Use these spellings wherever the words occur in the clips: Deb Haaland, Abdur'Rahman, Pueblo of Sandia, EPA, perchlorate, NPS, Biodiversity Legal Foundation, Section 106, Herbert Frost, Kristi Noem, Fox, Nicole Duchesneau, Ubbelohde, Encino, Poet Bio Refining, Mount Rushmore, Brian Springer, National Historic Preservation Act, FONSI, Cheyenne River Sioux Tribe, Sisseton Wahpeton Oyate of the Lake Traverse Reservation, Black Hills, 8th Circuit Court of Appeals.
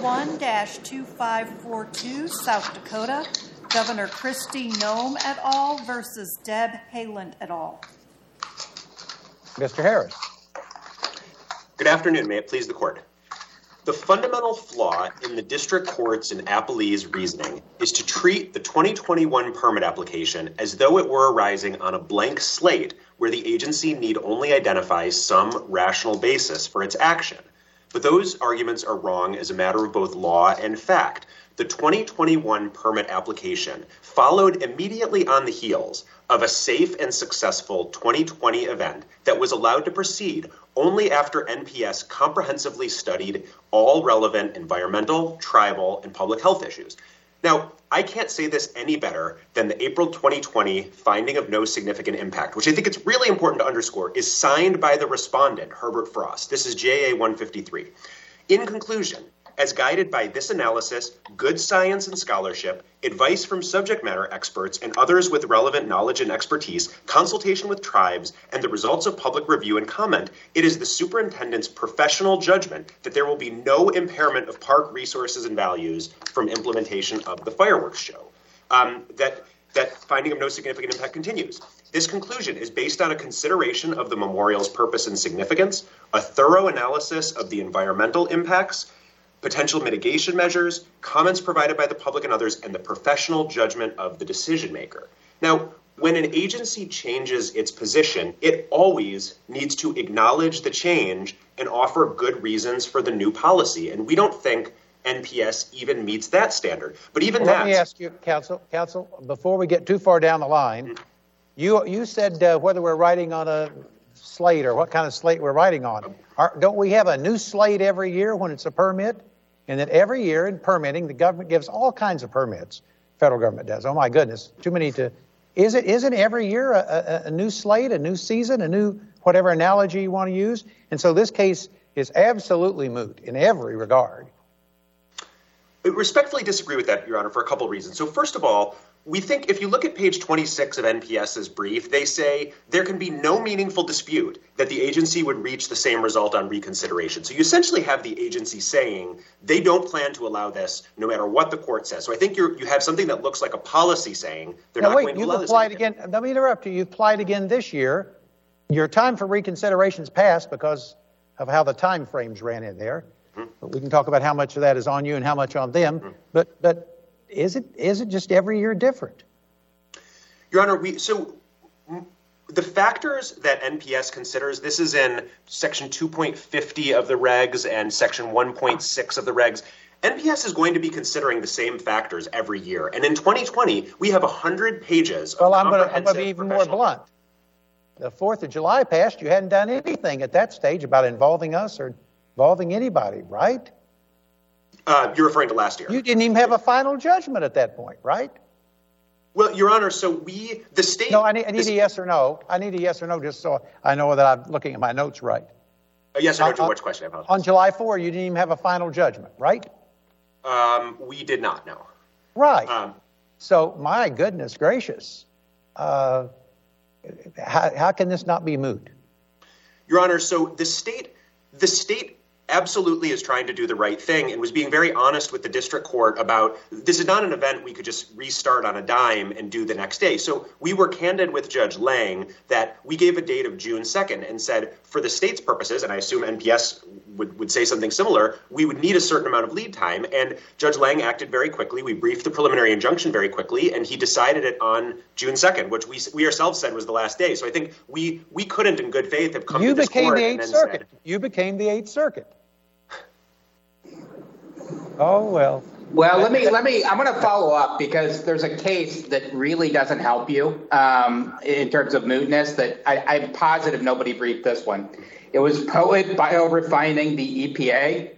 1-2542, South Dakota, Governor Kristi Noem et al. Versus Deb Haaland et al. Mr. Harris. Good afternoon. May it please the court. The fundamental flaw in the district court's and Appellee's reasoning is to treat the 2021 permit application as though it were arising on a blank slate where the agency need only identify some rational basis for its action. But those arguments are wrong as a matter of both law and fact. The 2021 permit application followed immediately on the heels of a safe and successful 2020 event that was allowed to proceed only after NPS comprehensively studied all relevant environmental, tribal, and public health issues. Now, I can't say this any better than the April 2020 finding of no significant impact, which I think it's really important to underscore is signed by the respondent, Herbert Frost. This is JA 153. In conclusion, as guided by this analysis, good science and scholarship, advice from subject matter experts and others with relevant knowledge and expertise, consultation with tribes, and the results of public review and comment, it is the superintendent's professional judgment that there will be no impairment of park resources and values from implementation of the fireworks show. That finding of no significant impact continues. This conclusion is based on a consideration of the memorial's purpose and significance, a thorough analysis of the environmental impacts, potential mitigation measures, comments provided by the public and others, and the professional judgment of the decision maker. Now, when an agency changes its position, it always needs to acknowledge the change and offer good reasons for the new policy. And we don't think NPS even meets that standard. But even that. Let me ask you, counsel, before we get too far down the line, you said whether we're writing on a slate or what kind of slate we're writing on. Don't we have a new slate every year when it's a permit? And that every year in permitting, the government gives all kinds of permits. Federal government does. Oh, my goodness. Too many to... Isn't every year a new slate, a new season, a new whatever analogy you want to use? And so this case is absolutely moot in every regard. I respectfully disagree with that, Your Honor, for a couple of reasons. So first of all, we think if you look at page 26 of NPS's brief, they say there can be no meaningful dispute that the agency would reach the same result on reconsideration. So you essentially have the agency saying they don't plan to allow this no matter what the court says. So I think you have something that looks like a policy saying they're not going to allow this. Now wait, you've applied again. Let me interrupt you. You applied again this year. Your time for reconsideration's passed because of how the time frames ran in there. Mm-hmm. But we can talk about how much of that is on you and how much on them. Mm-hmm. But Is it just every year different? Your Honor, so the factors that NPS considers, this is in Section 2.50 of the regs and Section 1.6 of the regs. NPS is going to be considering the same factors every year. And in 2020, we have 100 pages of comprehensive I'm going to be even more blunt. The 4th of July passed. You hadn't done anything at that stage about involving us or involving anybody, right? You're referring to last year. You didn't even have a final judgment at that point, right? Well, Your Honor, so the state... No, I need a yes or no. I need a yes or no just so I know that I'm looking at my notes right. Yes or no to which question? I apologize. On July 4, you didn't even have a final judgment, right? We did not, no. Right. So, my goodness gracious, how can this not be moot? Your Honor, so the state absolutely is trying to do the right thing and was being very honest with the district court about this is not an event we could just restart on a dime and do the next day. So we were candid with Judge Lang that we gave a date of June 2nd and said for the state's purposes, and I assume NPS would say something similar, we would need a certain amount of lead time. And Judge Lang acted very quickly. We briefed the preliminary injunction very quickly, and he decided it on June 2nd, which we ourselves said was the last day. So I think we couldn't in good faith have come to this court and then said... You became the 8th Circuit. Oh, well. Well, let me. I'm going to follow up because there's a case that really doesn't help you in terms of mootness that I'm positive nobody briefed this one. It was Poet Bio Refining the EPA,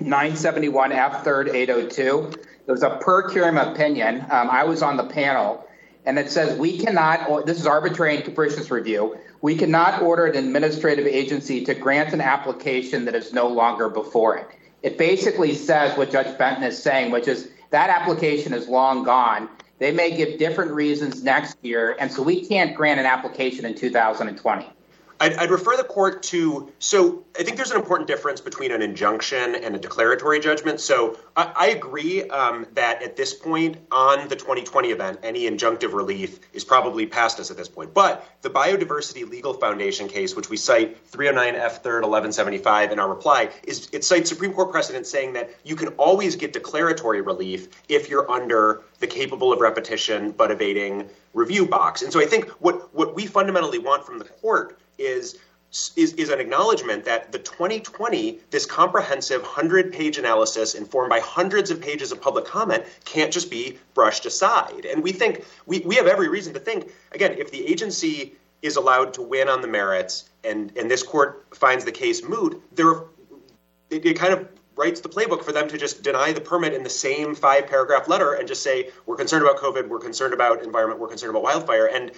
971 F 3rd 802. It was a per curiam opinion. I was on the panel, and it says we cannot. This is arbitrary and capricious review. We cannot order an administrative agency to grant an application that is no longer before it. It basically says what Judge Benton is saying, which is that application is long gone. They may give different reasons next year, and so we can't grant an application in 2020. I'd refer the court to, so I think there's an important difference between an injunction and a declaratory judgment. So I agree that at this point on the 2020 event, any injunctive relief is probably past us at this point. But the Biodiversity Legal Foundation case, which we cite 309 F 3rd 1175 in our reply, is it cites Supreme Court precedent saying that you can always get declaratory relief if you're under the capable of repetition but evading review box. And so I think what we fundamentally want from the court is an acknowledgement that the 2020, this comprehensive 100-page analysis informed by hundreds of pages of public comment can't just be brushed aside. And we think we have every reason to think, again, if the agency is allowed to win on the merits and this court finds the case moot, it kind of writes the playbook for them to just deny the permit in the same 5-paragraph letter and just say, we're concerned about COVID, we're concerned about environment, we're concerned about wildfire. And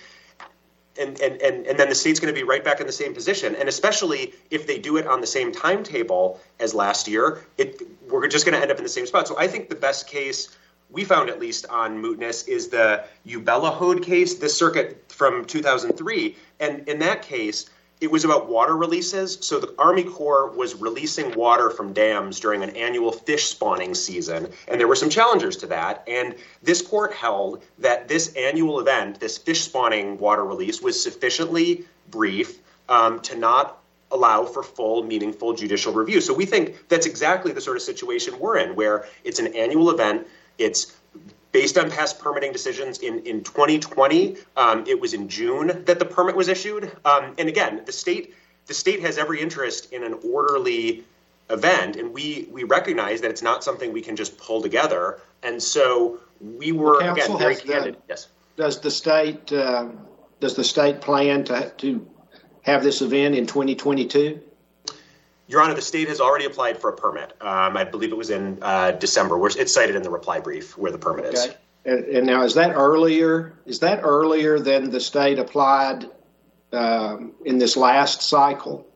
then the state's going to be right back in the same position. And especially if they do it on the same timetable as last year, we're just going to end up in the same spot. So I think the best case we found, at least on mootness, is the Ubbelohde case, this circuit from 2003. And in that case, it was about water releases. So the Army Corps was releasing water from dams during an annual fish spawning season. And there were some challengers to that. And this court held that this annual event, this fish spawning water release, was sufficiently brief to not allow for full, meaningful judicial review. So we think that's exactly the sort of situation we're in, where it's an annual event. It's based on past permitting decisions in 2020, it was in June that the permit was issued. And again, the state has every interest in an orderly event, and we recognize that it's not something we can just pull together. And so we were again very candid. Yes. Does the state plan to have this event in 2022? Your Honor, the state has already applied for a permit. I believe it was in December. It's cited in the reply brief where the permit is. Okay. And now, is that earlier? Is that earlier than the state applied in this last cycle?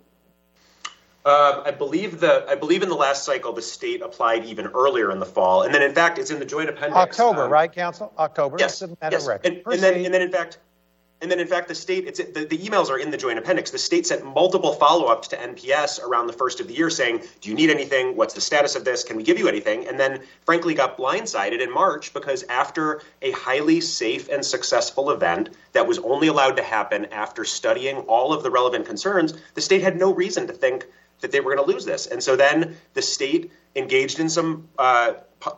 I believe in the last cycle the state applied even earlier in the fall, and then in fact it's in the joint appendix. October, right, counsel? October. Yes. Yes. And then, in fact, the state, the emails are in the joint appendix. The state sent multiple follow-ups to NPS around the first of the year saying, do you need anything? What's the status of this? Can we give you anything? And then, frankly, got blindsided in March because after a highly safe and successful event that was only allowed to happen after studying all of the relevant concerns, the state had no reason to think that they were going to lose this. And so then the state engaged in some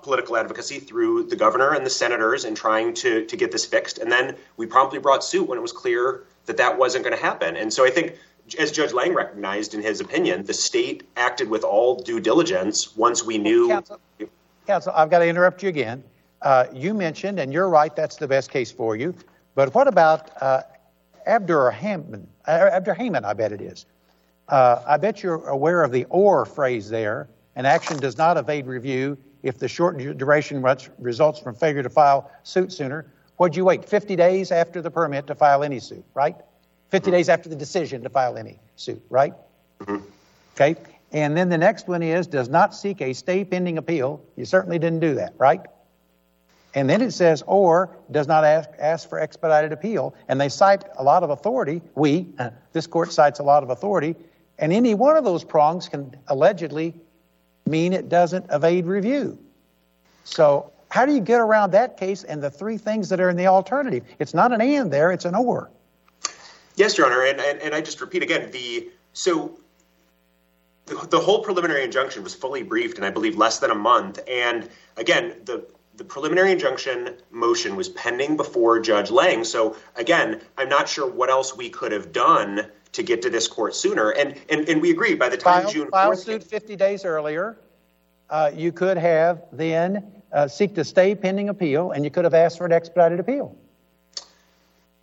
political advocacy through the governor and the senators in trying to get this fixed. And then we promptly brought suit when it was clear that wasn't going to happen. And so I think, as Judge Lang recognized in his opinion, the state acted with all due diligence once we knew. Counsel, I've got to interrupt you again. You mentioned, and you're right, that's the best case for you. But what about Abdur'Rahman? Abdur'Rahman, I bet it is. I bet you're aware of the or phrase there. An action does not evade review if the short duration results from failure to file suit sooner. What'd you wait, 50 days after the permit to file any suit, right? 50 days after the decision to file any suit, right? Mm-hmm. Okay, and then the next one is does not seek a stay pending appeal. You certainly didn't do that, right? And then it says or does not ask for expedited appeal. And they cite a lot of authority. This court cites a lot of authority. And any one of those prongs can allegedly mean it doesn't evade review. So how do you get around that case and the three things that are in the alternative? It's not an and there, it's an or. Yes, Your Honor, and I just repeat again, the whole preliminary injunction was fully briefed in, I believe, less than a month. And again, the preliminary injunction motion was pending before Judge Lang. So again, I'm not sure what else we could have done to get to this court sooner. And we agree, by the time June 4th... File suit 50 days earlier. You could have then seek to stay pending appeal, and you could have asked for an expedited appeal.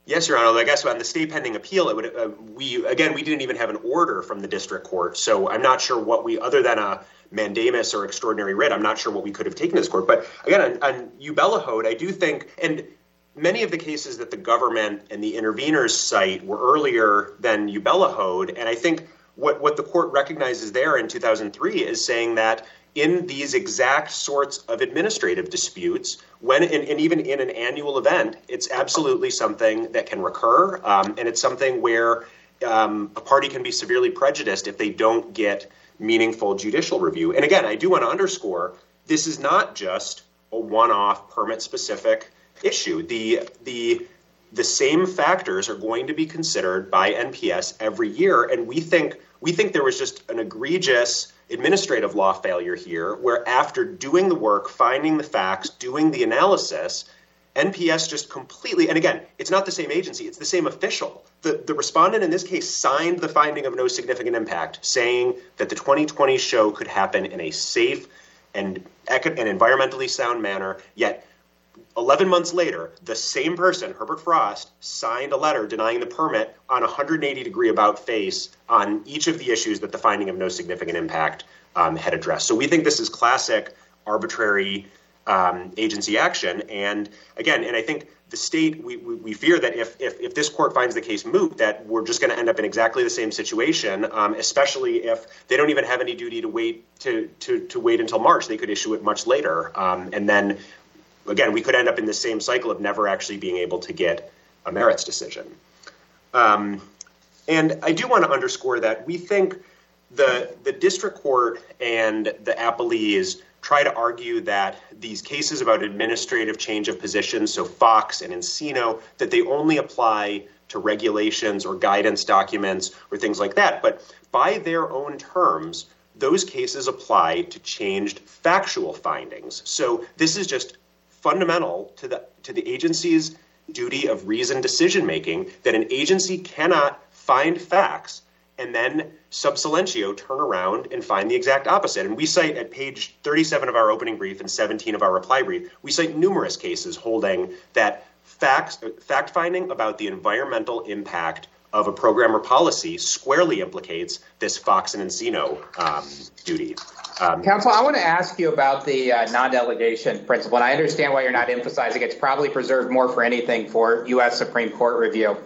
Yes, Your Honor. I guess on the stay pending appeal, it would. We didn't even have an order from the district court. So I'm not sure what we, other than a mandamus or extraordinary writ, I'm not sure what we could have taken to this court. But again, on Ubbelohde, I do think... and. Many of the cases that the government and the interveners cite were earlier than Ubbelohde, and I think what the court recognizes there in 2003 is saying that in these exact sorts of administrative disputes, and even in an annual event, it's absolutely something that can recur, and it's something where a party can be severely prejudiced if they don't get meaningful judicial review. And again, I do want to underscore, this is not just a one-off permit-specific issue. The same factors are going to be considered by NPS every year, and we think there was just an egregious administrative law failure here, where after doing the work, finding the facts, doing the analysis, NPS just completely, and again, it's not the same agency, it's the same official. The respondent in this case signed the finding of no significant impact, saying that the 2020 show could happen in a safe and environmentally sound manner, yet 11 months later, the same person, Herbert Frost, signed a letter denying the permit on 180-degree about-face on each of the issues that the finding of no significant impact had addressed. So we think this is classic arbitrary agency action. And again, and I think the state, we fear that if this court finds the case moot, that we're just going to end up in exactly the same situation, especially if they don't even have any duty to wait until March. They could issue it much later. And then again, we could end up in the same cycle of never actually being able to get a merits decision. And I do want to underscore that we think the district court and the appellees try to argue that these cases about administrative change of position, so Fox and Encino, that they only apply to regulations or guidance documents or things like that. But by their own terms, those cases apply to changed factual findings. So this is just fundamental to the agency's duty of reasoned decision making, that an agency cannot find facts and then sub silentio turn around and find the exact opposite. And we cite at page 37 of our opening brief and 17 of our reply brief, we cite numerous cases holding that fact finding about the environmental impact of a program or policy squarely implicates this Fox and Encino duty. Counsel, I want to ask you about the non-delegation principle, and I understand why you're not emphasizing it's probably preserved more for anything for U.S. Supreme Court review.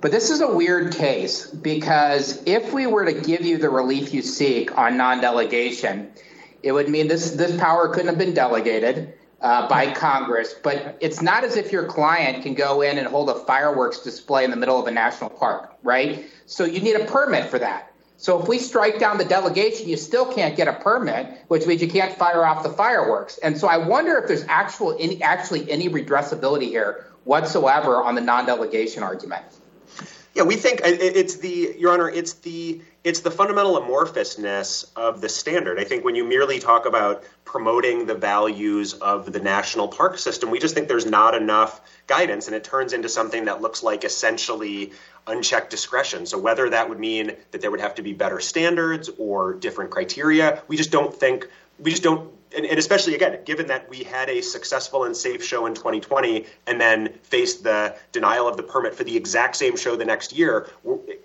But this is a weird case, because if we were to give you the relief you seek on non-delegation, it would mean this power couldn't have been delegated by Congress. But it's not as if your client can go in and hold a fireworks display in the middle of a national park, right? So you need a permit for that. So if we strike down the delegation, you still can't get a permit, which means you can't fire off the fireworks. And so I wonder if there's actually any redressability here whatsoever on the non-delegation argument. Yeah, we think it's the fundamental amorphousness of the standard. I think when you merely talk about promoting the values of the national park system, we just think there's not enough guidance, and it turns into something that looks like essentially unchecked discretion. So whether that would mean that there would have to be better standards or different criteria, we just don't think. And especially, again, given that we had a successful and safe show in 2020 and then faced the denial of the permit for the exact same show the next year,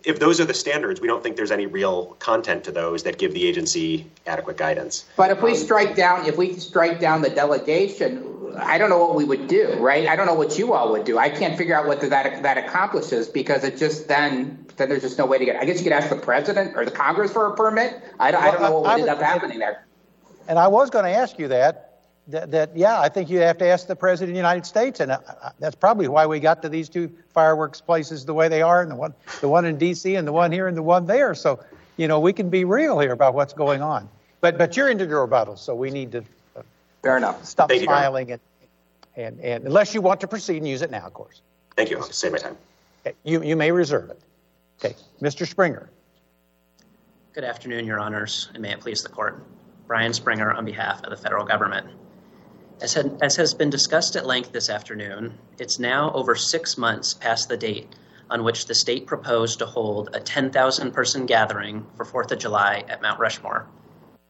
if those are the standards, we don't think there's any real content to those that give the agency adequate guidance. But if we strike down the delegation, I don't know what we would do, right? I don't know what you all would do. I can't figure out what that accomplishes, because it just then there's just no way to get it. I guess you could ask the president or the Congress for a permit. I don't know what would end up happening there. And I was going to ask you that, I think you have to ask the President of the United States, and that's probably why we got to these two fireworks places the way they are, and the one in D.C. and the one here and the one there. So, we can be real here about what's going on. But you're into your rebuttal, so we need to fair enough. Stop Thank smiling, and unless you want to proceed and use it now, of course. Thank you. I'll save my time. Okay. You may reserve it. Okay. Mr. Springer. Good afternoon, Your Honors, and may it please the Court. Brian Springer on behalf of the federal government. As has been discussed at length this afternoon, it's now over 6 months past the date on which the state proposed to hold a 10,000-person gathering for 4th of July at Mount Rushmore.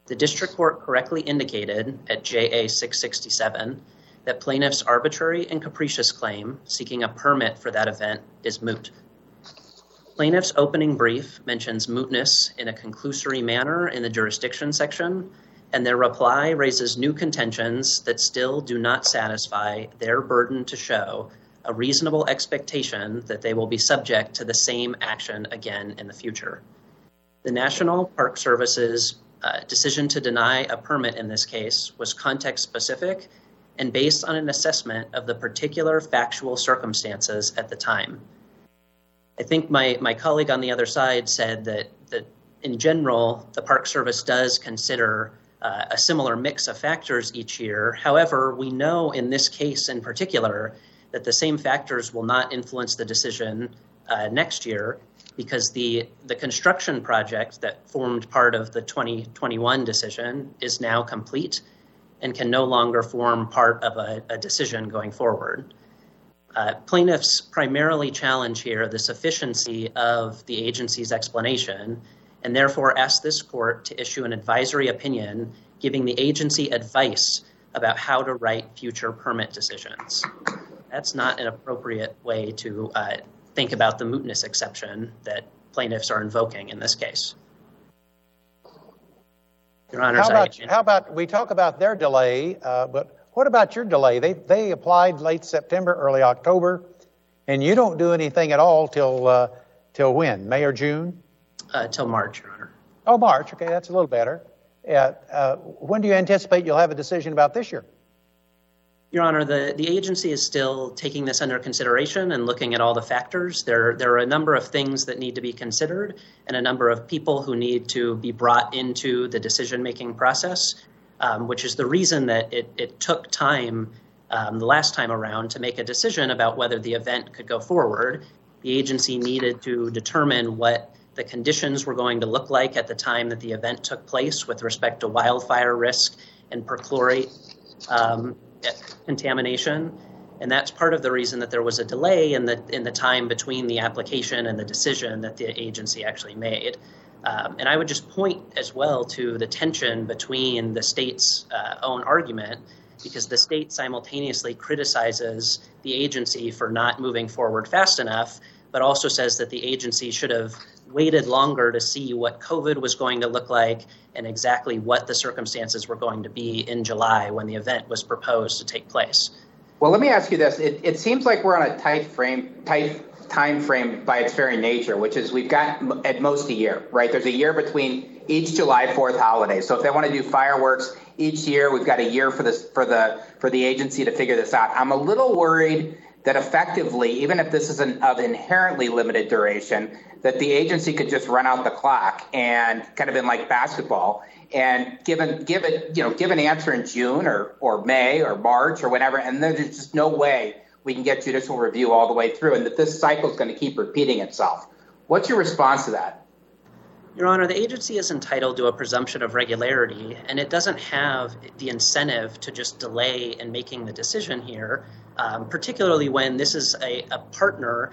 The district court correctly indicated at JA 667 that plaintiff's arbitrary and capricious claim seeking a permit for that event is moot. Plaintiff's opening brief mentions mootness in a conclusory manner in the jurisdiction section, and their reply raises new contentions that still do not satisfy their burden to show a reasonable expectation that they will be subject to the same action again in the future. The National Park Service's decision to deny a permit in this case was context-specific and based on an assessment of the particular factual circumstances at the time. I think my colleague on the other side said that in general, the Park Service does consider a similar mix of factors each year. However, we know in this case in particular that the same factors will not influence the decision next year, because the construction project that formed part of the 2021 decision is now complete and can no longer form part of a decision going forward. Plaintiffs primarily challenge here the sufficiency of the agency's explanation, and therefore ask this court to issue an advisory opinion giving the agency advice about how to write future permit decisions. That's not an appropriate way to think about the mootness exception that plaintiffs are invoking in this case. Your Honors, how about we talk about their delay, but what about your delay? They applied late September, early October, and you don't do anything at all till when? May or June? Till March, Your Honor. Oh, March. Okay, that's a little better. When do you anticipate you'll have a decision about this year? Your Honor, the agency is still taking this under consideration and looking at all the factors. There are a number of things that need to be considered and a number of people who need to be brought into the decision-making process, which is the reason that it took time the last time around to make a decision about whether the event could go forward. The agency needed to determine what the conditions were going to look like at the time that the event took place with respect to wildfire risk and perchlorate contamination, and that's part of the reason that there was a delay in the time between the application and the decision that the agency actually made. And I would just point as well to the tension between the state's own argument, because the state simultaneously criticizes the agency for not moving forward fast enough, but also says that the agency should have waited longer to see what COVID was going to look like and exactly what the circumstances were going to be in July when the event was proposed to take place. Well, let me ask you this. It seems like we're on a tight time frame by its very nature, which is we've got at most a year, right? There's a year between each July 4th holiday. So if they want to do fireworks each year, we've got a year for the agency to figure this out. I'm a little worried that effectively, even if this is of inherently limited duration, that the agency could just run out the clock and kind of in like basketball and give an answer in June or May or March or whenever, and there's just no way we can get judicial review all the way through, and that this cycle is going to keep repeating itself. What's your response to that? Your Honor, the agency is entitled to a presumption of regularity, and it doesn't have the incentive to just delay in making the decision here, particularly when this is a partner.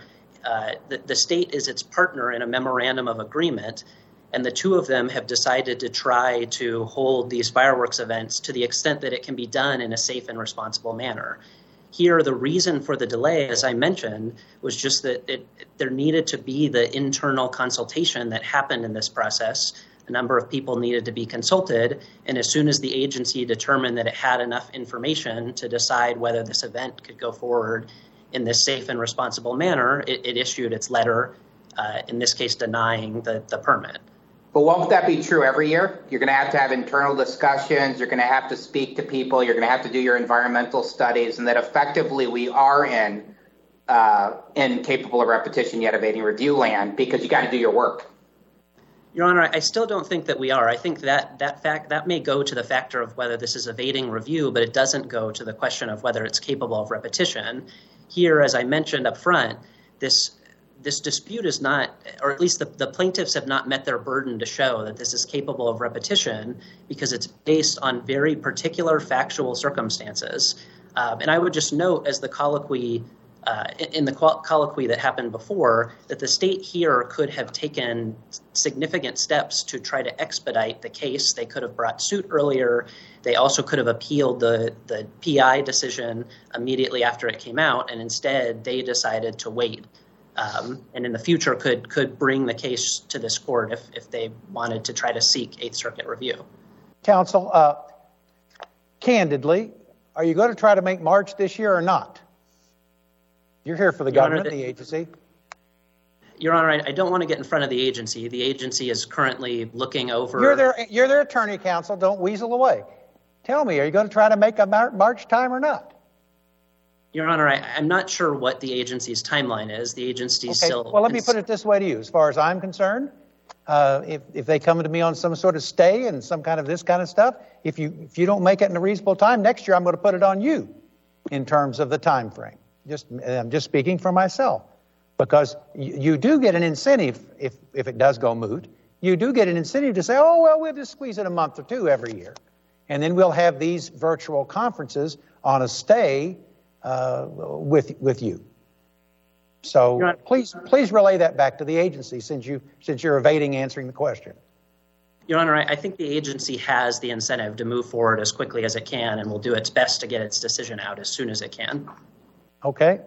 The state is its partner in a memorandum of agreement, and the two of them have decided to try to hold these fireworks events to the extent that it can be done in a safe and responsible manner. Here, the reason for the delay, as I mentioned, was just that there needed to be the internal consultation that happened in this process. A number of people needed to be consulted, and as soon as the agency determined that it had enough information to decide whether this event could go forward in this safe and responsible manner, it issued its letter, in this case denying the permit. But won't that be true every year? You're going to have internal discussions, you're going to have to speak to people, you're going to have to do your environmental studies, and that effectively we are in capable of repetition yet evading review land because you got to do your work. Your Honor, I still don't think that we are. I think that fact that may go to the factor of whether this is evading review, but it doesn't go to the question of whether it's capable of repetition. Here, as I mentioned up front, this dispute is not, or at least the plaintiffs have not met their burden to show that this is capable of repetition because it's based on very particular factual circumstances. And I would just note, as the colloquy, in the colloquy that happened before, that the state here could have taken significant steps to try to expedite the case. They could have brought suit earlier. They also could have appealed the PI decision immediately after it came out, and instead they decided to wait. And in the future could bring the case to this court if they wanted to try to seek 8th Circuit review. Counsel, candidly, are you going to try to make March this year or not? You're here for the government, the agency. Your Honor, I don't want to get in front of the agency. The agency is currently looking over... You're their attorney, counsel. Don't weasel away. Tell me, are you going to try to make a March time or not? Your Honor, I'm not sure what the agency's timeline is. The agency still... Well, let me put it this way to you. As far as I'm concerned, if they come to me on some sort of stay and some kind of this kind of stuff, if you don't make it in a reasonable time, next year I'm going to put it on you in terms of the time frame. I'm just speaking for myself. Because you do get an incentive, if it does go moot, you do get an incentive to say, oh, well, we'll just squeeze it a month or two every year. And then we'll have these virtual conferences on a stay with you. So please relay that back to the agency since you're evading answering the question. Your Honor, I think the agency has the incentive to move forward as quickly as it can and will do its best to get its decision out as soon as it can. Okay.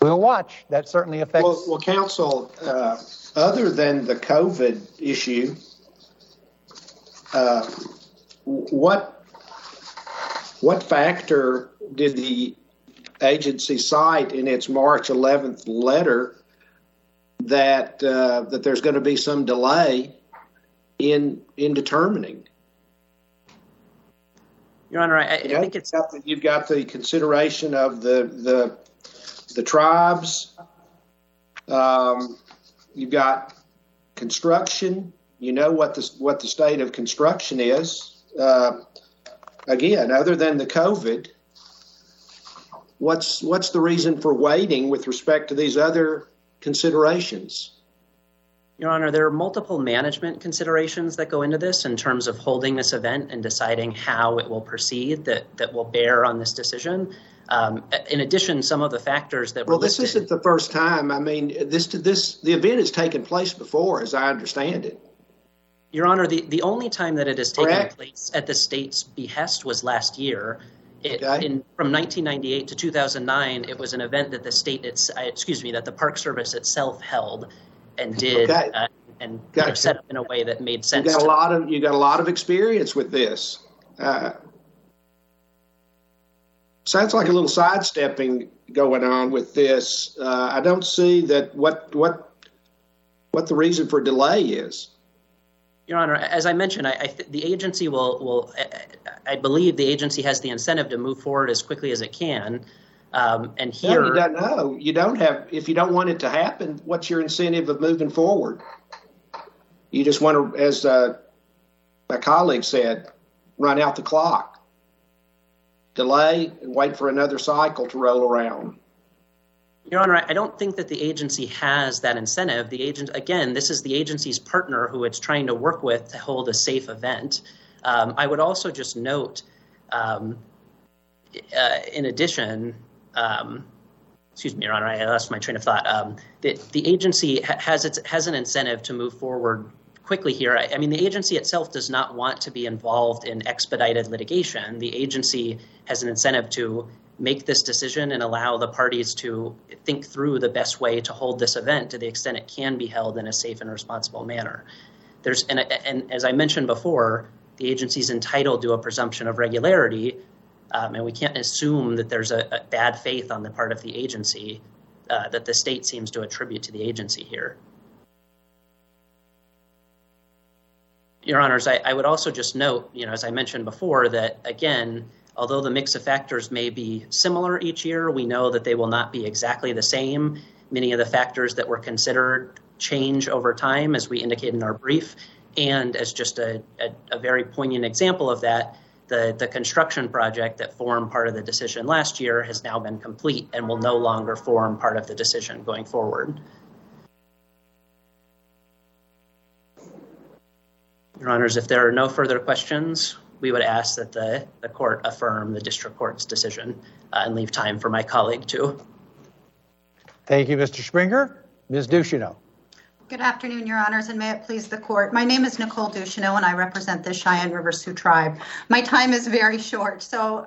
We'll watch. That certainly affects... Well, counsel, other than the COVID issue, what factor did the agency cite in its March 11th letter that there's going to be some delay in determining? Your Honor, I think it's... You've got the consideration of the tribes, you've got construction, you know what the state of construction is. Again, other than the COVID, what's the reason for waiting with respect to these other considerations? Your Honor, there are multiple management considerations that go into this in terms of holding this event and deciding how it will proceed that will bear on this decision. In addition, some of the factors that were listed. This isn't the first time. I mean, the event has taken place before, as I understand it. Your Honor, the only time that it has taken place at the state's behest was last year. From 1998 to 2009, it was an event that the state, that the Park Service itself held and did set up in a way that made sense. You got a lot of experience with this. Sounds like a little sidestepping going on with this. I don't see that what the reason for delay is. Your Honor, as I mentioned, the agency will. I believe the agency has the incentive to move forward as quickly as it can. And here, no, you don't know. You don't have. If you don't want it to happen, what's your incentive of moving forward? You just want to, as my colleague said, run out the clock. Delay and wait for another cycle to roll around. Your Honor, I don't think that the agency has that incentive. This is the agency's partner who it's trying to work with to hold a safe event. I would also just note, in addition, excuse me, Your Honor, I lost my train of thought. The agency has an incentive to move forward quickly here. I mean, the agency itself does not want to be involved in expedited litigation. The agency has an incentive to make this decision and allow the parties to think through the best way to hold this event to the extent it can be held in a safe and responsible manner. And as I mentioned before, the agency's entitled to a presumption of regularity, and we can't assume that there's a bad faith on the part of the agency that the state seems to attribute to the agency here. Your Honors, I would also just note, as I mentioned before, that, again, although the mix of factors may be similar each year, we know that they will not be exactly the same. Many of the factors that were considered change over time, as we indicate in our brief, and as just a very poignant example of that, the construction project that formed part of the decision last year has now been complete and will no longer form part of the decision going forward. Your Honors, if there are no further questions, we would ask that the court affirm the district court's decision and leave time for my colleague too. Thank you, Mr. Springer. Ms. Duchesneau. Good afternoon, Your Honors, and may it please the court. My name is Nicole Duchesneau, and I represent the Cheyenne River Sioux Tribe. My time is very short, so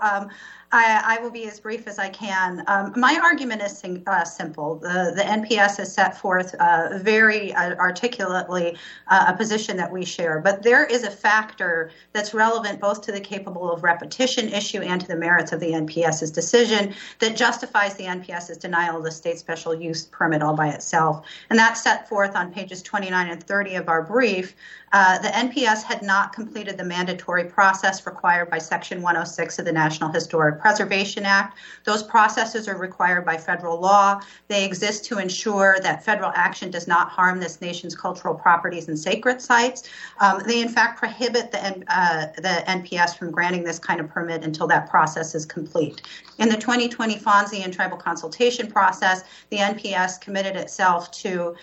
I will be as brief as I can. My argument is simple. The NPS has set forth very articulately a position that we share, but there is a factor that's relevant both to the capable of repetition issue and to the merits of the NPS's decision that justifies the NPS's denial of the state special use permit all by itself. And that's set forth on pages 29 and 30 of our brief. The NPS had not completed the mandatory process required by Section 106 of the National Historic Preservation Act. Those processes are required by federal law. They exist to ensure that federal action does not harm this nation's cultural properties and sacred sites. They, in fact, prohibit the NPS from granting this kind of permit until that process is complete. In the 2020 FONSI and tribal consultation process, the NPS committed itself to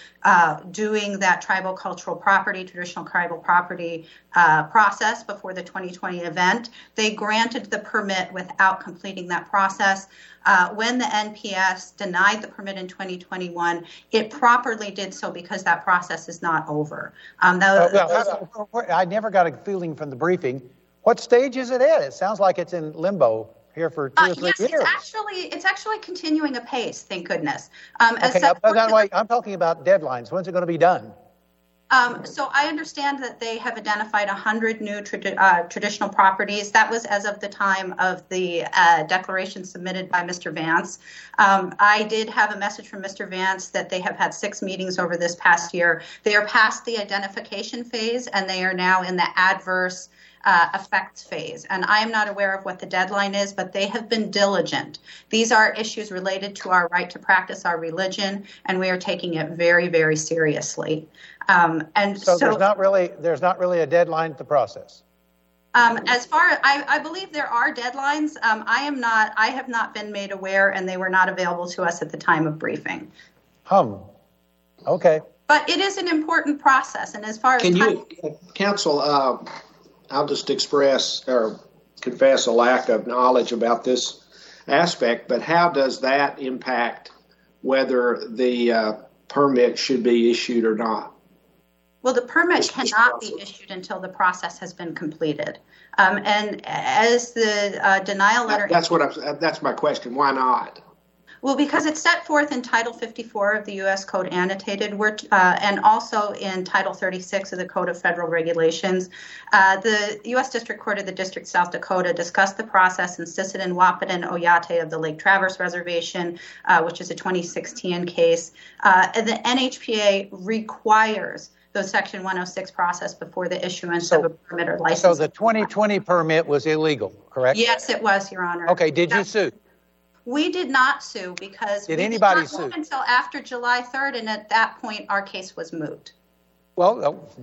doing that tribal cultural property, traditional tribal property process before the 2020 event. They granted the permit without completing that process. When the NPS denied the permit in 2021, it properly did so because that process is not over. I never got a feeling from the briefing. What stage is it at? It sounds like it's in limbo here for two or three years. It's actually continuing apace, thank goodness. I'm talking about deadlines. When's it going to be done? So I understand that they have identified 100 new traditional properties. That was as of the time of the declaration submitted by Mr. Vance. I did have a message from Mr. Vance that they have had 6 meetings over this past year. They are past the identification phase, and they are now in the adverse effects phase. And I am not aware of what the deadline is, but they have been diligent. These are issues related to our right to practice our religion, and we are taking it very, very seriously. So there's not really a deadline to the process. I believe there are deadlines. I have not been made aware, and they were not available to us at the time of briefing. Okay. But it is an important process, and as far as counsel, I'll just express or confess a lack of knowledge about this aspect. But how does that impact whether the permit should be issued or not? Well, the permit cannot be issued until the process has been completed. And as the denial letter... That's my question. Why not? Well, because it's set forth in Title 54 of the U.S. Code Annotated, and also in Title 36 of the Code of Federal Regulations. The U.S. District Court of the District of South Dakota discussed the process in Sisseton Wahpeton Oyate of the Lake Traverse Reservation, which is a 2016 case. The NHPA requires the Section 106 process before the issuance of a permit or license. So the 2020 permit was illegal, correct? Yes, it was, Your Honor. Okay, did you sue? We did not sue because we did not sue until after July 3rd, and at that point, our case was moot. Well,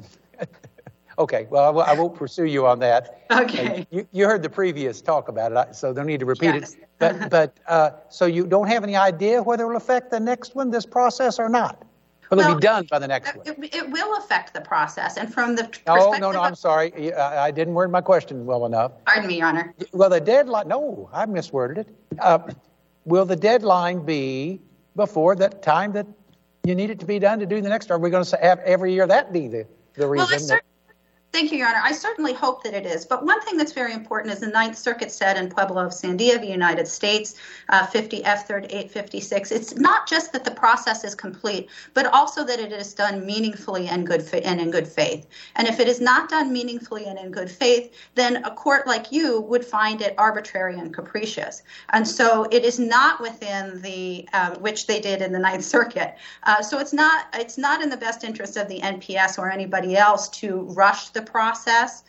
okay. Well, I won't pursue you on that. Okay. You heard the previous talk about it, so no need to repeat it. But so you don't have any idea whether it will affect the next one, this process, or not? Will it be done by the next one? It will affect the process, and from the perspective... No, I'm sorry. I didn't word my question well enough. Pardon me, Your Honor. Well, the deadline... No, I misworded it. Will the deadline be before that time that you need it to be done to do the next? Or are we going to have every year that be the reason? Well, thank you, Your Honor. I certainly hope that it is. But one thing that's very important is the 9th Circuit said in Pueblo of Sandia, the United States, 50 F. 3rd 856, it's not just that the process is complete, but also that it is done meaningfully and in good faith. And if it is not done meaningfully and in good faith, then a court like you would find it arbitrary and capricious. And so it is not within the, which they did in the 9th Circuit. So it's not in the best interest of the NPS or anybody else to rush the process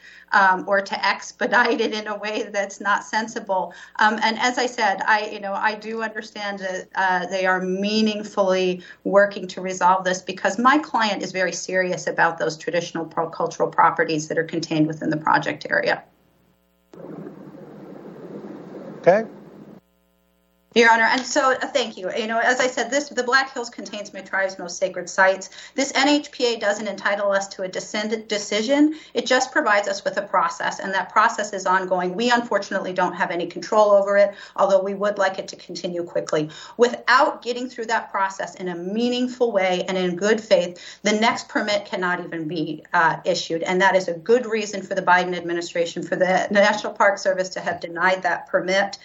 or to expedite it in a way that's not sensible. And as I said, I do understand that they are meaningfully working to resolve this because my client is very serious about those traditional cultural properties that are contained within the project area. Okay. Your Honor, and so thank you. As I said, the Black Hills contains my tribe's most sacred sites. This NHPA doesn't entitle us to a decision. It just provides us with a process, and that process is ongoing. We unfortunately don't have any control over it, although we would like it to continue quickly. Without getting through that process in a meaningful way and in good faith, the next permit cannot even be issued, and that is a good reason for the Biden administration, for the National Park Service to have denied that permit.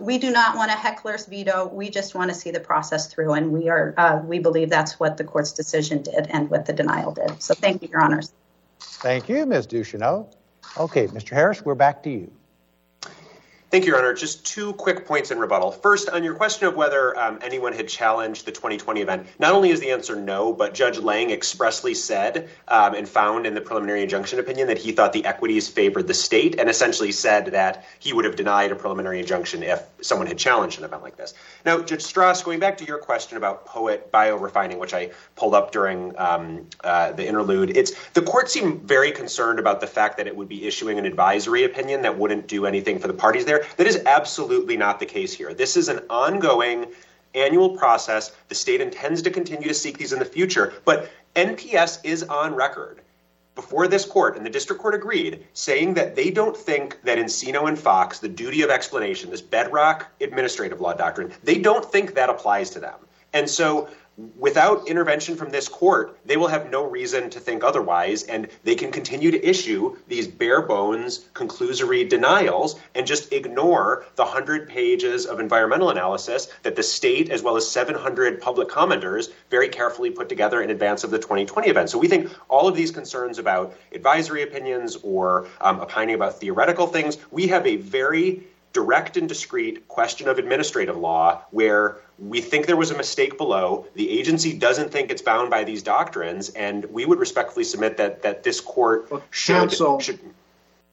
We do not want to heckler's veto. We just want to see the process through, and we believe that's what the court's decision did and what the denial did. So thank you, Your Honors. Thank you, Ms. Ducheneau. Okay, Mr. Harris, we're back to you. Thank you, Your Honor. Just two quick points in rebuttal. First, on your question of whether anyone had challenged the 2020 event, not only is the answer no, but Judge Lang expressly said and found in the preliminary injunction opinion that he thought the equities favored the state and essentially said that he would have denied a preliminary injunction if someone had challenged an event like this. Now, Judge Strauss, going back to your question about Poet Bio Refining, which I pulled up during the interlude, the court seemed very concerned about the fact that it would be issuing an advisory opinion that wouldn't do anything for the parties there. That is absolutely not the case here. This is an ongoing annual process. The state intends to continue to seek these in the future, but NPS is on record before this court, and the district court agreed, saying that they don't think that Encino and Fox, the duty of explanation, this bedrock administrative law doctrine, they don't think that applies to them. And so without intervention from this court, they will have no reason to think otherwise, and they can continue to issue these bare bones, conclusory denials and just ignore the 100 pages of environmental analysis that the state, as well as 700 public commenters, very carefully put together in advance of the 2020 event. So we think all of these concerns about advisory opinions or opining about theoretical things, we have a very direct and discrete question of administrative law where we think there was a mistake below. The agency doesn't think it's bound by these doctrines, and we would respectfully submit that this court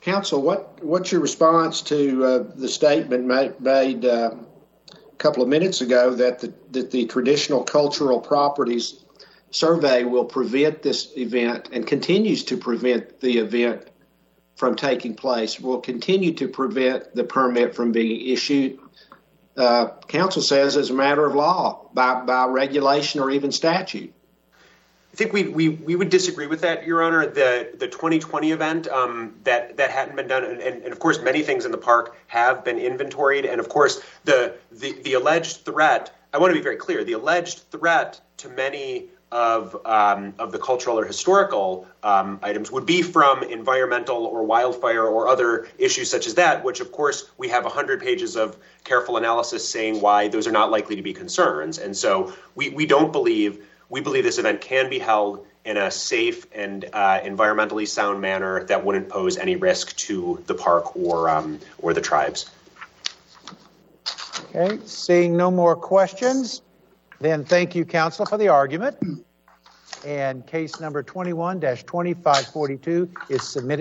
Counsel, what's your response to the statement made a couple of minutes ago that the traditional cultural properties survey will prevent this event and continues to prevent the event from taking place, will continue to prevent the permit from being issued, counsel says, as a matter of law, by regulation or even statute? I think we would disagree with that, Your Honor. The 2020 event that hadn't been done, and of course many things in the park have been inventoried, and of course the alleged threat, I want to be very clear, the alleged threat to many of the cultural or historical items would be from environmental or wildfire or other issues such as that, which of course we have 100 pages of careful analysis saying why those are not likely to be concerns. And so we believe this event can be held in a safe and environmentally sound manner that wouldn't pose any risk to the park or the tribes. Okay, seeing no more questions, then thank you, counsel, for the argument. And case number 21-2542 is submitted.